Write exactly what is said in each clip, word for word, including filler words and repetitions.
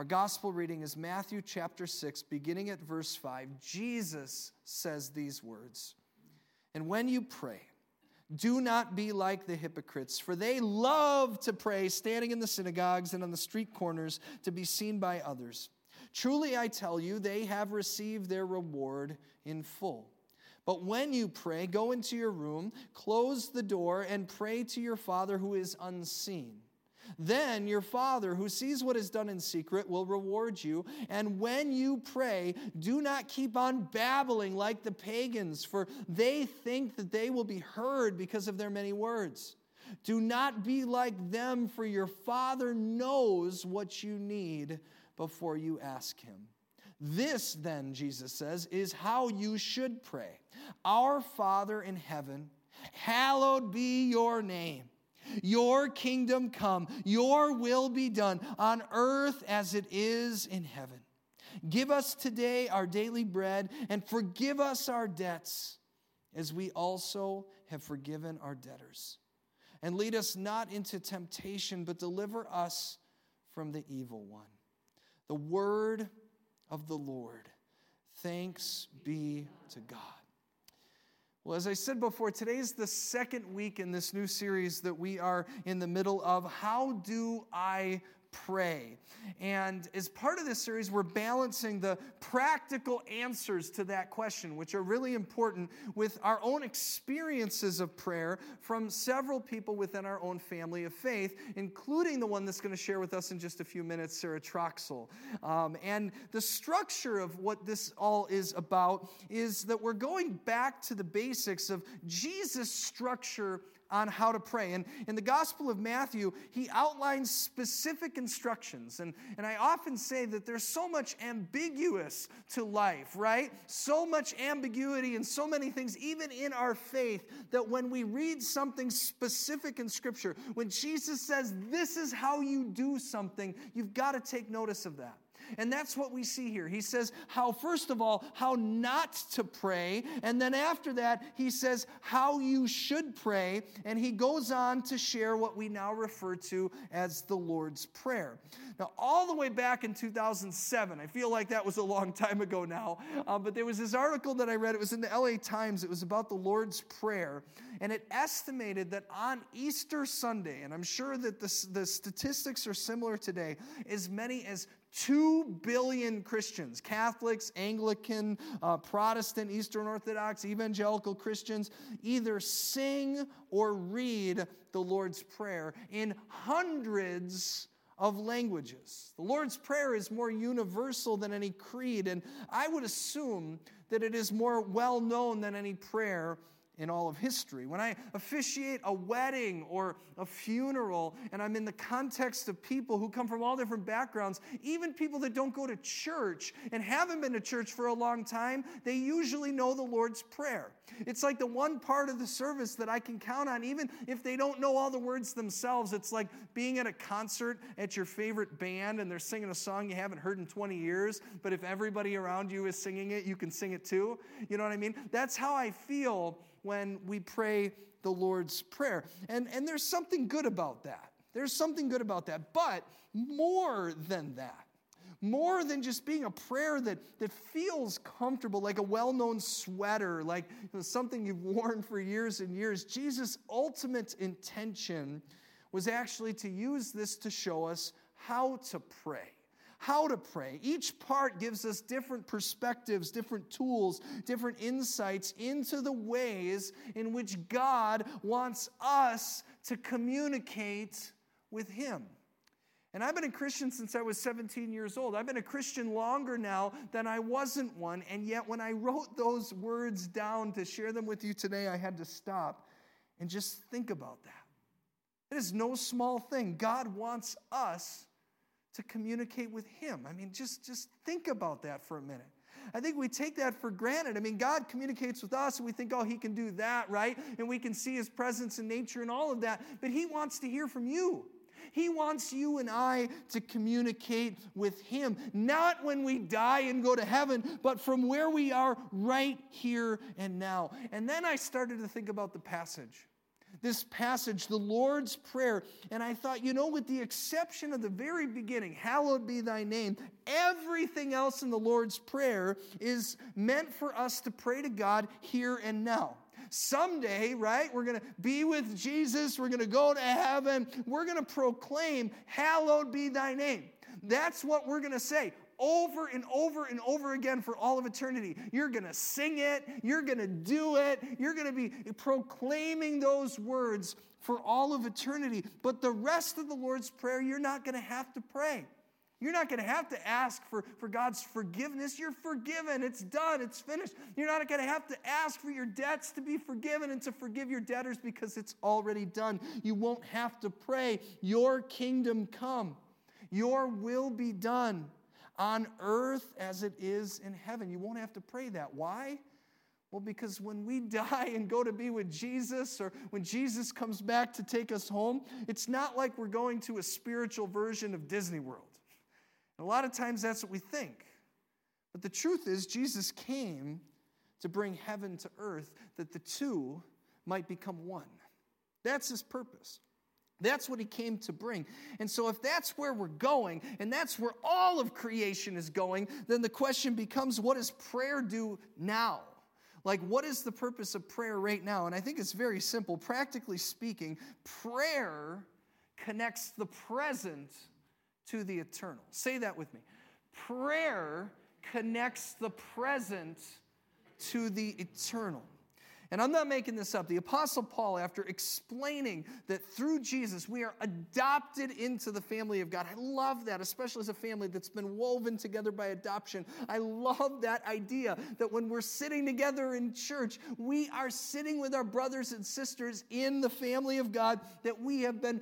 Our gospel reading is Matthew chapter six, beginning at verse five. Jesus says these words, "And when you pray, do not be like the hypocrites, for they love to pray, standing in the synagogues and on the street corners to be seen by others. Truly I tell you, they have received their reward in full. But when you pray, go into your room, close the door, and pray to your Father who is unseen. Then your Father, who sees what is done in secret, will reward you. And when you pray, do not keep on babbling like the pagans, for they think that they will be heard because of their many words. Do not be like them, for your Father knows what you need before you ask him. This, then," Jesus says, "is how you should pray. Our Father in heaven, hallowed be your name. Your kingdom come, your will be done on earth as it is in heaven. Give us today our daily bread, and forgive us our debts as we also have forgiven our debtors. And lead us not into temptation, but deliver us from the evil one." The word of the Lord. Thanks be to God. Well, as I said before, today is the second week in this new series that we are in the middle of, How Do I Pray? And as part of this series, we're balancing the practical answers to that question, which are really important, with our own experiences of prayer from several people within our own family of faith, including the one that's going to share with us in just a few minutes, Sarah Troxell. Um, and the structure of what this all is about is that we're going back to the basics of Jesus' structure on how to pray. And in the Gospel of Matthew, he outlines specific instructions. And, and I often say that there's so much ambiguous to life, right? So much ambiguity and so many things, even in our faith, that when we read something specific in Scripture, when Jesus says, this is how you do something, you've got to take notice of that. And that's what we see here. He says how, first of all, how not to pray. And then after that, he says how you should pray. And he goes on to share what we now refer to as the Lord's Prayer. Now, all the way back in two thousand seven, I feel like that was a long time ago now, uh, but there was this article that I read. It was in the L A Times. It was about the Lord's Prayer. And it estimated that on Easter Sunday, and I'm sure that the, the statistics are similar today, as many as Two billion Christians, Catholics, Anglican, uh, Protestant, Eastern Orthodox, evangelical Christians, either sing or read the Lord's Prayer in hundreds of languages. The Lord's Prayer is more universal than any creed, and I would assume that it is more well known than any prayer in all of history. When I officiate a wedding or a funeral, and I'm in the context of people who come from all different backgrounds, even people that don't go to church and haven't been to church for a long time, they usually know the Lord's Prayer. It's like the one part of the service that I can count on, even if they don't know all the words themselves. It's like being at a concert at your favorite band, and they're singing a song you haven't heard in twenty years, but if everybody around you is singing it, you can sing it too. You know what I mean? That's how I feel when we pray the Lord's Prayer. And, and there's something good about that. There's something good about that. But more than that, more than just being a prayer that, that feels comfortable, like a well-known sweater, like you know, something you've worn for years and years, Jesus' ultimate intention was actually to use this to show us how to pray. How to pray. Each part gives us different perspectives, different tools, different insights into the ways in which God wants us to communicate with Him. And I've been a Christian since I was seventeen years old. I've been a Christian longer now than I wasn't one. And yet when I wrote those words down to share them with you today, I had to stop and just think about that. It is no small thing. God wants us to communicate with Him. I mean, just, just think about that for a minute. I think we take that for granted. I mean, God communicates with us, and we think, oh, He can do that, right? And we can see His presence in nature and all of that. But He wants to hear from you. He wants you and I to communicate with Him, not when we die and go to heaven, but from where we are right here and now. And then I started to think about the passage. this passage, the Lord's Prayer, and I thought, you know, with the exception of the very beginning, hallowed be thy name, everything else in the Lord's Prayer is meant for us to pray to God here and now. Someday, right, we're going to be with Jesus. We're going to go to heaven. We're going to proclaim, hallowed be thy name. That's what we're going to say over and over and over again for all of eternity. You're going to sing it. You're going to do it. You're going to be proclaiming those words for all of eternity. But the rest of the Lord's Prayer, you're not going to have to pray. You're not going to have to ask for, for God's forgiveness. You're forgiven. It's done. It's finished. You're not going to have to ask for your debts to be forgiven and to forgive your debtors because it's already done. You won't have to pray. Your kingdom come. Your will be done on earth as it is in heaven. You won't have to pray that. Why? Well, because when we die and go to be with Jesus, or when Jesus comes back to take us home, it's not like we're going to a spiritual version of Disney World. A lot of times that's what we think. But the truth is, Jesus came to bring heaven to earth, that the two might become one. That's his purpose. That's what he came to bring. And so if that's where we're going, and that's where all of creation is going, then the question becomes, what does prayer do now? Like, what is the purpose of prayer right now? And I think it's very simple. Practically speaking, prayer connects the present to the eternal. Say that with me. Prayer connects the present to the eternal. And I'm not making this up. The Apostle Paul, after explaining that through Jesus we are adopted into the family of God, I love that, especially as a family that's been woven together by adoption. I love that idea that when we're sitting together in church, we are sitting with our brothers and sisters in the family of God that we have been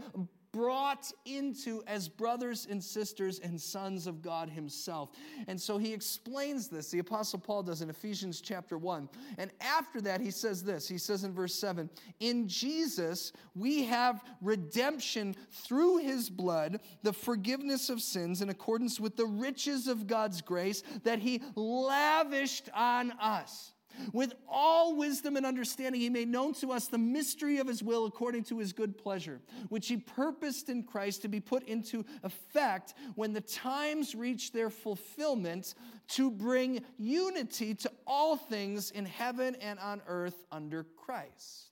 brought into as brothers and sisters and sons of God himself. And so he explains this. The Apostle Paul does in Ephesians chapter one. And after that, he says this. He says in verse seven, in Jesus, we have redemption through his blood, the forgiveness of sins in accordance with the riches of God's grace that he lavished on us. With all wisdom and understanding, he made known to us the mystery of his will according to his good pleasure, which he purposed in Christ to be put into effect when the times reach their fulfillment, to bring unity to all things in heaven and on earth under Christ.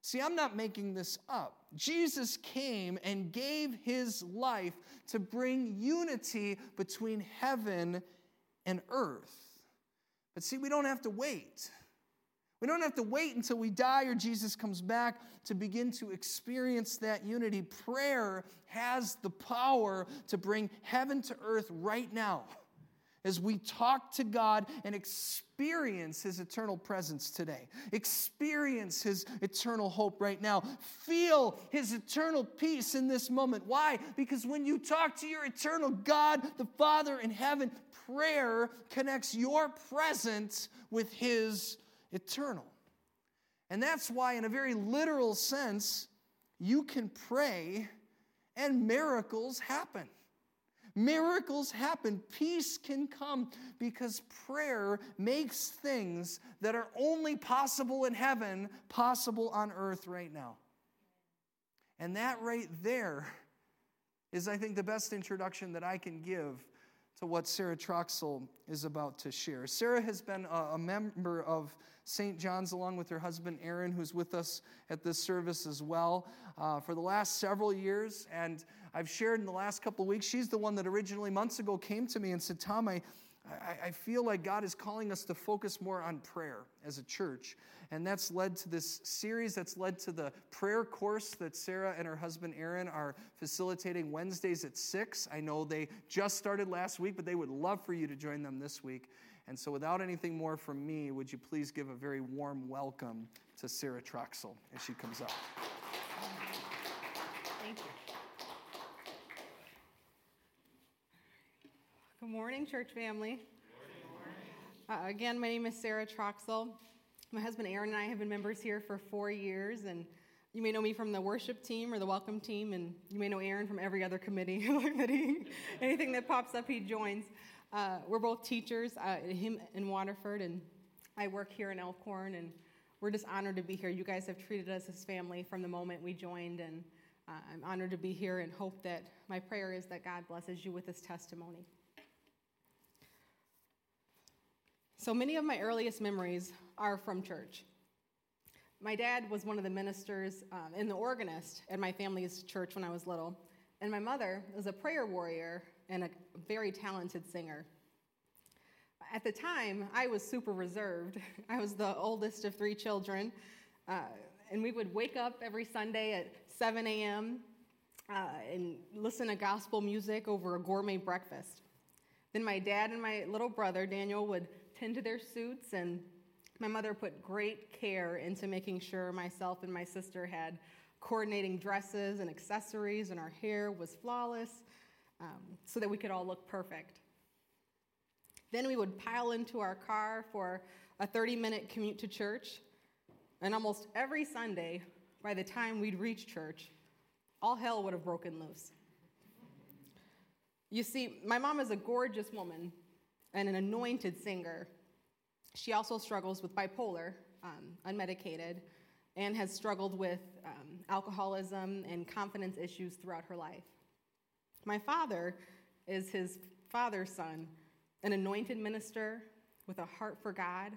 See, I'm not making this up. Jesus came and gave his life to bring unity between heaven and earth. But see, we don't have to wait. We don't have to wait until we die or Jesus comes back to begin to experience that unity. Prayer has the power to bring heaven to earth right now as we talk to God and experience his eternal presence today. Experience his eternal hope right now. Feel his eternal peace in this moment. Why? Because when you talk to your eternal God, the Father in heaven, prayer connects your present with his eternal. And that's why, in a very literal sense, you can pray and miracles happen. Miracles happen. Peace can come because prayer makes things that are only possible in heaven possible on earth right now. And that right there is, I think, the best introduction that I can give to what Sarah Troxell is about to share. Sarah has been a member of Saint John's along with her husband Aaron, who's with us at this service as well, uh, for the last several years. And I've shared in the last couple of weeks, she's the one that originally months ago came to me and said, Tom, I, I, I feel like God is calling us to focus more on prayer as a church. And that's led to this series, that's led to the prayer course that Sarah and her husband Aaron are facilitating Wednesdays at six. I know they just started last week, but they would love for you to join them this week. And so without anything more from me, would you please give a very warm welcome to Sarah Troxell as she comes up. Thank you. Good morning, church family. Good morning. Uh, again, my name is Sarah Troxell. My husband Aaron and I have been members here for four years, and you may know me from the worship team or the welcome team, and you may know Aaron from every other committee that he, anything that pops up, he joins. Uh, we're both teachers, uh, him in Waterford, and I work here in Elkhorn, and we're just honored to be here. You guys have treated us as family from the moment we joined, and uh, I'm honored to be here and hope that my prayer is that God blesses you with this testimony. So many of my earliest memories are from church. My dad was one of the ministers um, and the organist at my family's church when I was little, and my mother was a prayer warrior and a very talented singer. At the time, I was super reserved. I was the oldest of three children, uh, and we would wake up every Sunday at seven a.m. Uh, and listen to gospel music over a gourmet breakfast. Then my dad and my little brother, Daniel, would tend to their suits, and my mother put great care into making sure myself and my sister had coordinating dresses and accessories, and our hair was flawless, um, so that we could all look perfect. Then we would pile into our car for a thirty-minute commute to church, and almost every Sunday, by the time we'd reach church, all hell would have broken loose. You see, my mom is a gorgeous woman and an anointed singer. She also struggles with bipolar, um, unmedicated, and has struggled with um, alcoholism and confidence issues throughout her life. My father is his father's son, an anointed minister with a heart for God,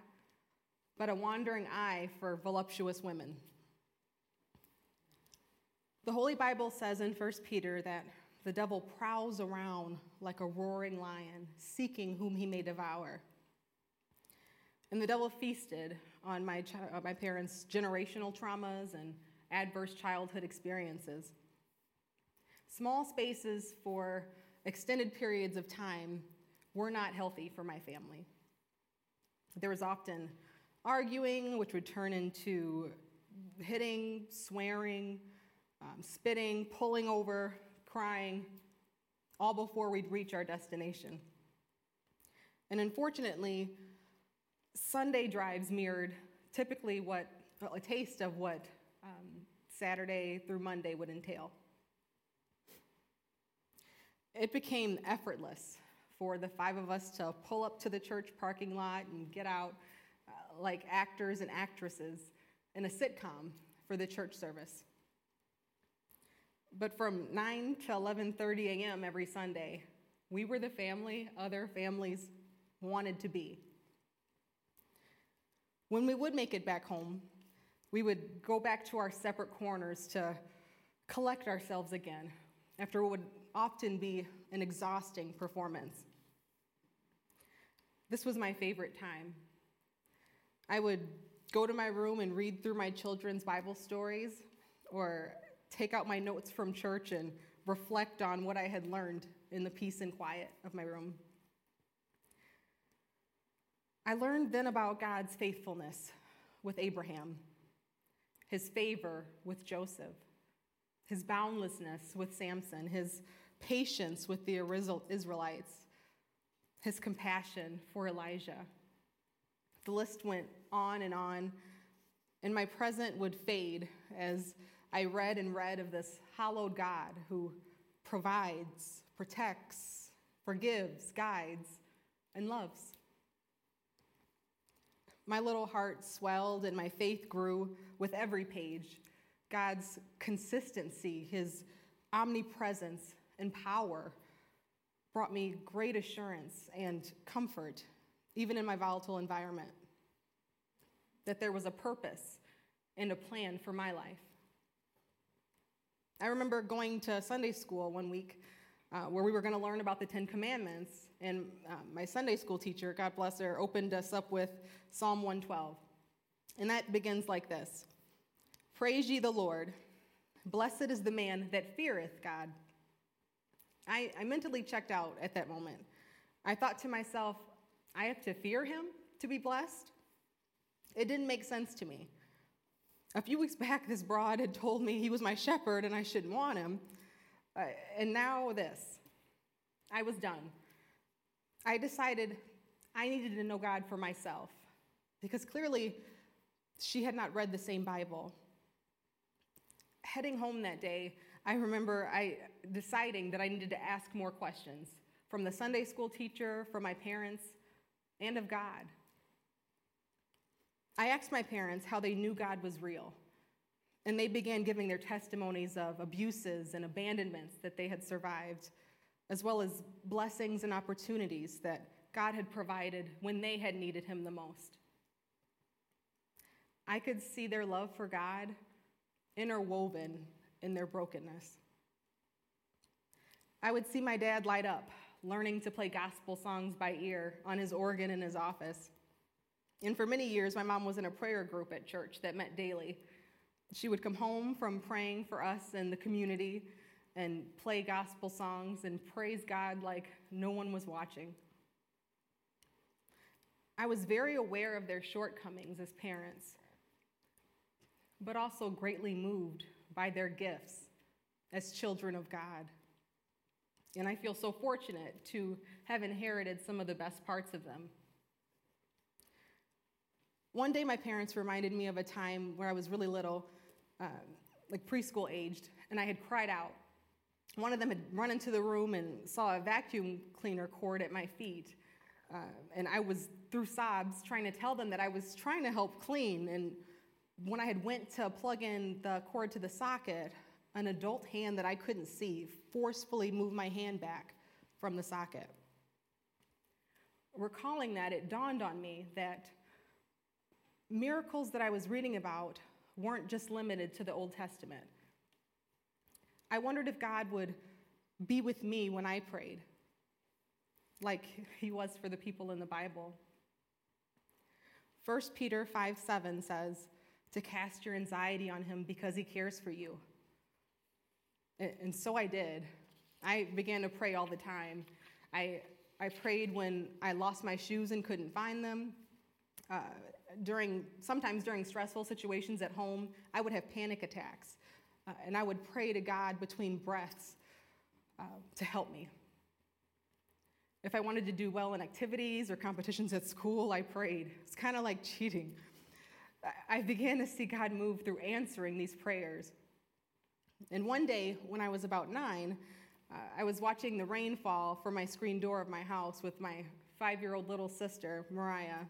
but a wandering eye for voluptuous women. The Holy Bible says in First Peter that the devil prowls around like a roaring lion, seeking whom he may devour. And the devil feasted on my chi- uh, my parents' generational traumas and adverse childhood experiences. Small spaces for extended periods of time were not healthy for my family. There was often arguing, which would turn into hitting, swearing, um, spitting, pulling over, crying, all before we'd reach our destination. And unfortunately, Sunday drives mirrored typically what well, a taste of what um, Saturday through Monday would entail. It became effortless for the five of us to pull up to the church parking lot and get out uh, like actors and actresses in a sitcom for the church service. But from nine to eleven thirty a.m. every Sunday, we were the family other families wanted to be. When we would make it back home, we would go back to our separate corners to collect ourselves again after what would often be an exhausting performance. This was my favorite time. I would go to my room and read through my children's Bible stories, or take out my notes from church and reflect on what I had learned in the peace and quiet of my room. I learned then about God's faithfulness with Abraham, his favor with Joseph, his boundlessness with Samson, his patience with the Israelites, his compassion for Elijah. The list went on and on, and my present would fade as I read and read of this hallowed God who provides, protects, forgives, guides, and loves. My little heart swelled and my faith grew with every page. God's consistency, his omnipresence and power brought me great assurance and comfort, even in my volatile environment, that there was a purpose and a plan for my life. I remember going to Sunday school one week uh, where we were going to learn about the Ten Commandments, and uh, my Sunday school teacher, God bless her, opened us up with Psalm one twelve. And that begins like this: "Praise ye the Lord, blessed is the man that feareth God." I, I mentally checked out at that moment. I thought to myself, I have to fear him to be blessed? It didn't make sense to me. A few weeks back, this broad had told me he was my shepherd and I shouldn't want him. Uh, and now this. I was done. I decided I needed to know God for myself, because clearly she had not read the same Bible. Heading home that day, I remember I deciding that I needed to ask more questions from the Sunday school teacher, from my parents, and of God. I asked my parents how they knew God was real, and they began giving their testimonies of abuses and abandonments that they had survived, as well as blessings and opportunities that God had provided when they had needed him the most. I could see their love for God interwoven in their brokenness. I would see my dad light up, learning to play gospel songs by ear on his organ in his office. And for many years, my mom was in a prayer group at church that met daily. She would come home from praying for us and the community and play gospel songs and praise God like no one was watching. I was very aware of their shortcomings as parents, but also greatly moved by their gifts as children of God. And I feel so fortunate to have inherited some of the best parts of them. One day, my parents reminded me of a time where I was really little, uh, like preschool aged, and I had cried out. One of them had run into the room and saw a vacuum cleaner cord at my feet. Uh, and I was, through sobs, trying to tell them that I was trying to help clean. And when I had went to plug in the cord to the socket, an adult hand that I couldn't see forcefully moved my hand back from the socket. Recalling that, it dawned on me that miracles that I was reading about weren't just limited to the Old Testament. I wondered if God would be with me when I prayed, like he was for the people in the Bible. First Peter five seven says to cast your anxiety on him because he cares for you. And so I did. I began to pray all the time. I I prayed when I lost my shoes and couldn't find them. Uh, during sometimes during stressful situations at home, I would have panic attacks, uh, and I would pray to God between breaths uh, to help me. If I wanted to do well in activities or competitions at school, I prayed. It's kind of like cheating. I began to see God move through answering these prayers. And one day, when I was about nine, uh, I was watching the rainfall from my screen door of my house with my five-year-old little sister, Mariah,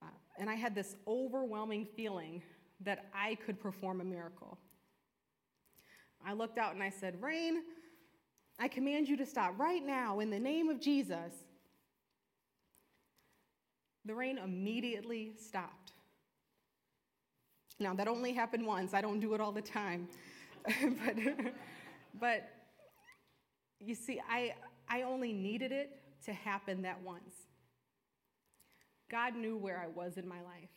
uh, and I had this overwhelming feeling that I could perform a miracle. I looked out and I said, "Rain, I command you to stop right now in the name of Jesus." The rain immediately stopped. Now, that only happened once. I don't do it all the time. but, but you see, I, I only needed it to happen that once. God knew where I was in my life.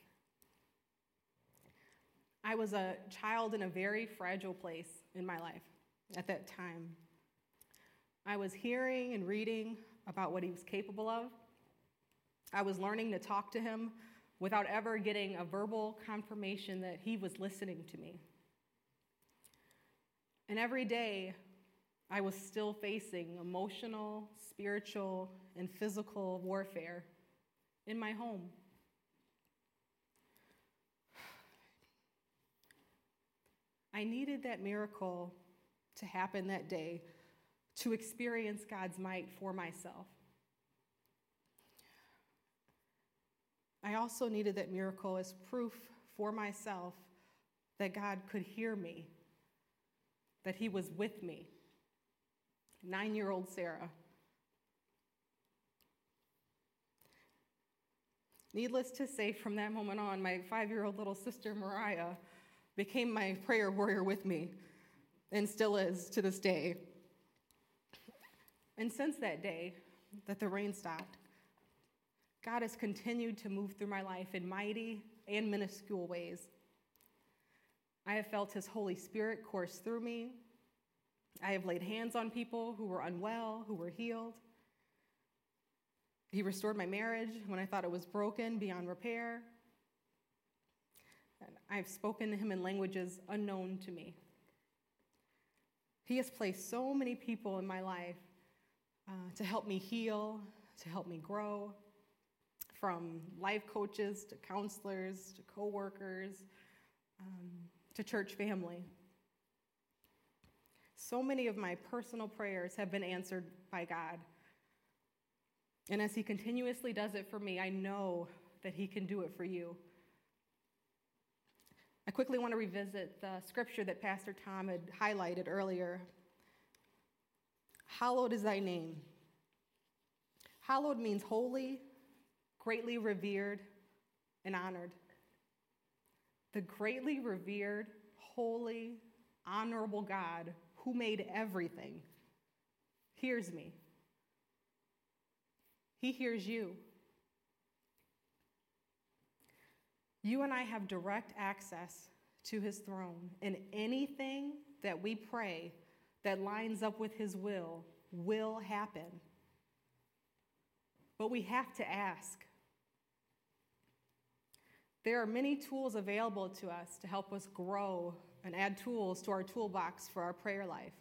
I was a child in a very fragile place in my life at that time. I was hearing and reading about what he was capable of. I was learning to talk to him without ever getting a verbal confirmation that he was listening to me. And every day, I was still facing emotional, spiritual, and physical warfare in my home. I needed that miracle to happen that day to experience God's might for myself. I also needed that miracle as proof for myself that God could hear me, that he was with me. Nine-year-old Sarah. Needless to say, from that moment on, my five-year-old little sister, Mariah, became my prayer warrior with me, and still is to this day. And since that day that the rain stopped, God has continued to move through my life in mighty and minuscule ways. I have felt his Holy Spirit course through me. I have laid hands on people who were unwell, who were healed. He restored my marriage when I thought it was broken beyond repair. And I have spoken to him in languages unknown to me. He has placed so many people in my life Uh, to help me heal, to help me grow, from life coaches to counselors to coworkers um, to church family. So many of my personal prayers have been answered by God. And as he continuously does it for me, I know that he can do it for you quickly want to revisit the scripture that Pastor Tom had highlighted earlier. Hallowed is thy name. Hallowed means holy, greatly revered, and honored. The greatly revered, holy, honorable God who made everything hears me. He hears you. You and I have direct access to his throne, and anything that we pray that lines up with his will will happen. But we have to ask. There are many tools available to us to help us grow and add tools to our toolbox for our prayer life.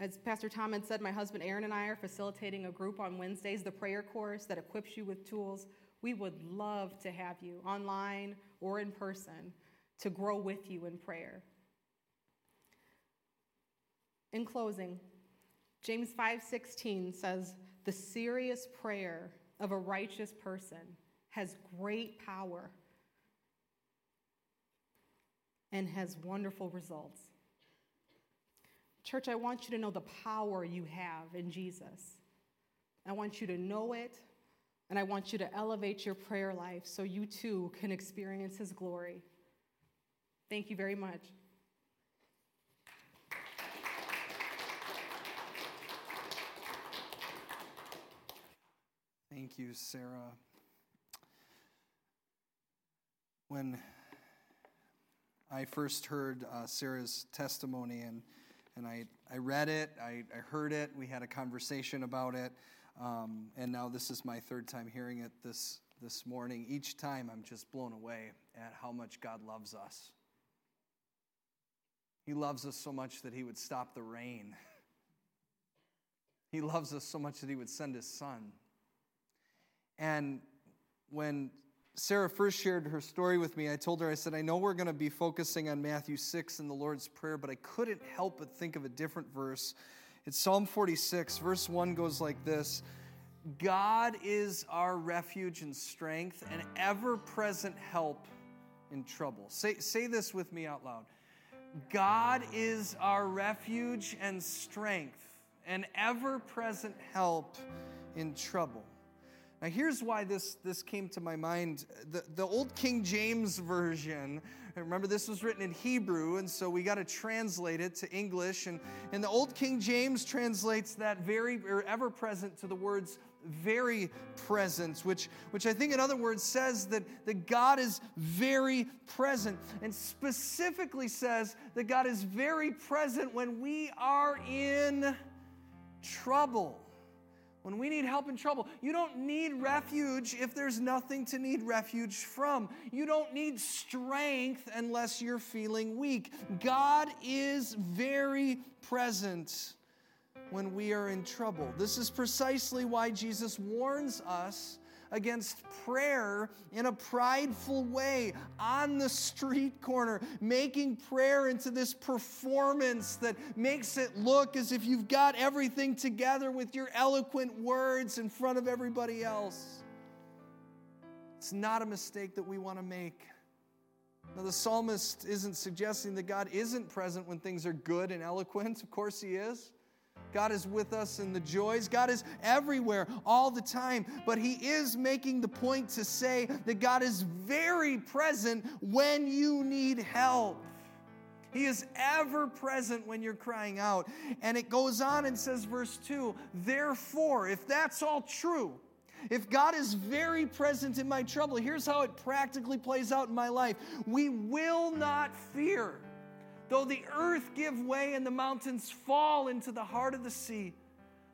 As Pastor Tom had said, my husband Aaron and I are facilitating a group on Wednesdays, the prayer course that equips you with tools. We would love to have you online or in person to grow with you in prayer. In closing, James five sixteen says, the serious prayer of a righteous person has great power and has wonderful results. Church, I want you to know the power you have in Jesus. I want you to know it, and I want you to elevate your prayer life so you too can experience his glory. Thank you very much. Thank you, Sarah. When I first heard uh, Sarah's testimony, and and I, I read it, I, I heard it, we had a conversation about it, um, and now this is my third time hearing it this, this morning. Each time I'm just blown away at how much God loves us. He loves us so much that he would stop the rain. He loves us so much that he would send his son. And when Sarah first shared her story with me, I told her, I said, I know we're going to be focusing on Matthew six and the Lord's Prayer, but I couldn't help but think of a different verse. It's Psalm forty-six, verse one goes like this. God is our refuge and strength, an ever-present help in trouble. Say, say this with me out loud. God is our refuge and strength, an ever-present help in trouble. Now, here's why this, this came to my mind. The, the old King James Version, remember this was written in Hebrew, and so we got to translate it to English. And, and the old King James translates that very or ever-present to the words very presence, which, which I think in other words says that, that God is very present, and specifically says that God is very present when we are in trouble. When we need help in trouble, you don't need refuge if there's nothing to need refuge from. You don't need strength unless you're feeling weak. God is very present when we are in trouble. This is precisely why Jesus warns us against prayer in a prideful way on the street corner, making prayer into this performance that makes it look as if you've got everything together with your eloquent words in front of everybody else. It's not a mistake that we want to make. Now, the psalmist isn't suggesting that God isn't present when things are good and eloquent. Of course he is. God is with us in the joys. God is everywhere all the time. But he is making the point to say that God is very present when you need help. He is ever present when you're crying out. And it goes on and says, verse two, therefore, if that's all true, if God is very present in my trouble, here's how it practically plays out in my life. We will not fear. Though the earth give way and the mountains fall into the heart of the sea,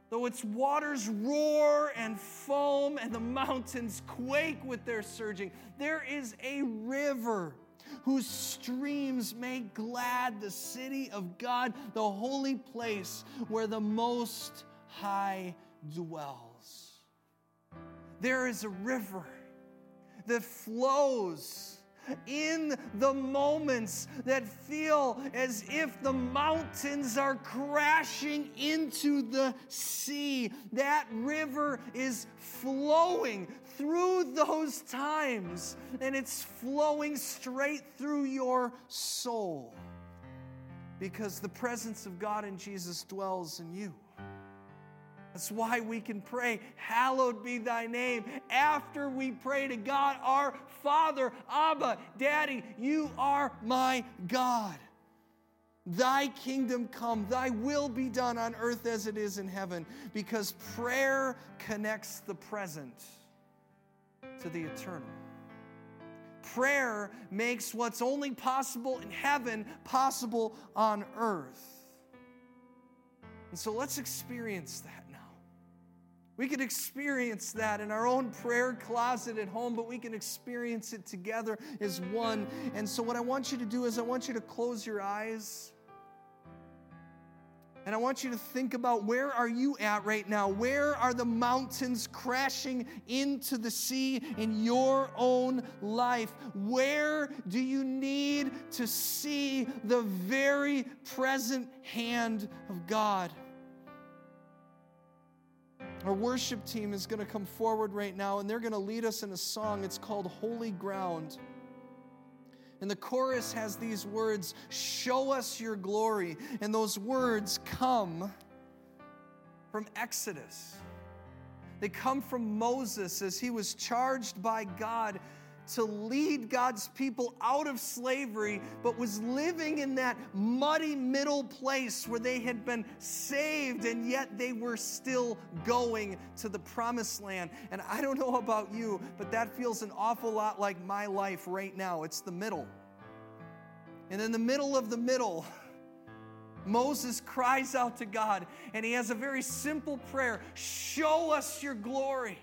though its waters roar and foam and the mountains quake with their surging, there is a river whose streams make glad the city of God, the holy place where the Most High dwells. There is a river that flows in the moments that feel as if the mountains are crashing into the sea. That river is flowing through those times, and it's flowing straight through your soul because the presence of God in Jesus dwells in you. That's why we can pray, hallowed be thy name. After we pray to God, our Father, Abba, Daddy, you are my God. Thy kingdom come, thy will be done on earth as it is in heaven, because prayer connects the present to the eternal. Prayer makes what's only possible in heaven possible on earth. And so let's experience that. We can experience that in our own prayer closet at home, but we can experience it together as one. And so what I want you to do is I want you to close your eyes. And I want you to think about, where are you at right now? Where are the mountains crashing into the sea in your own life? Where do you need to see the very present hand of God? Our worship team is going to come forward right now, and they're going to lead us in a song. It's called Holy Ground. And the chorus has these words, show us your glory. And those words come from Exodus. They come from Moses as he was charged by God to lead God's people out of slavery, but was living in that muddy middle place where they had been saved, and yet they were still going to the promised land. And I don't know about you, but that feels an awful lot like my life right now. It's the middle. And in the middle of the middle, Moses cries out to God, and he has a very simple prayer, show us your glory.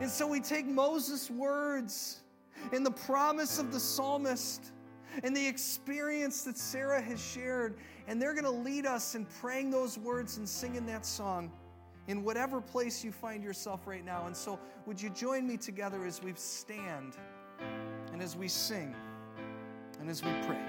And so we take Moses' words and the promise of the psalmist and the experience that Sarah has shared, and they're going to lead us in praying those words and singing that song in whatever place you find yourself right now. And so would you join me together as we stand and as we sing and as we pray?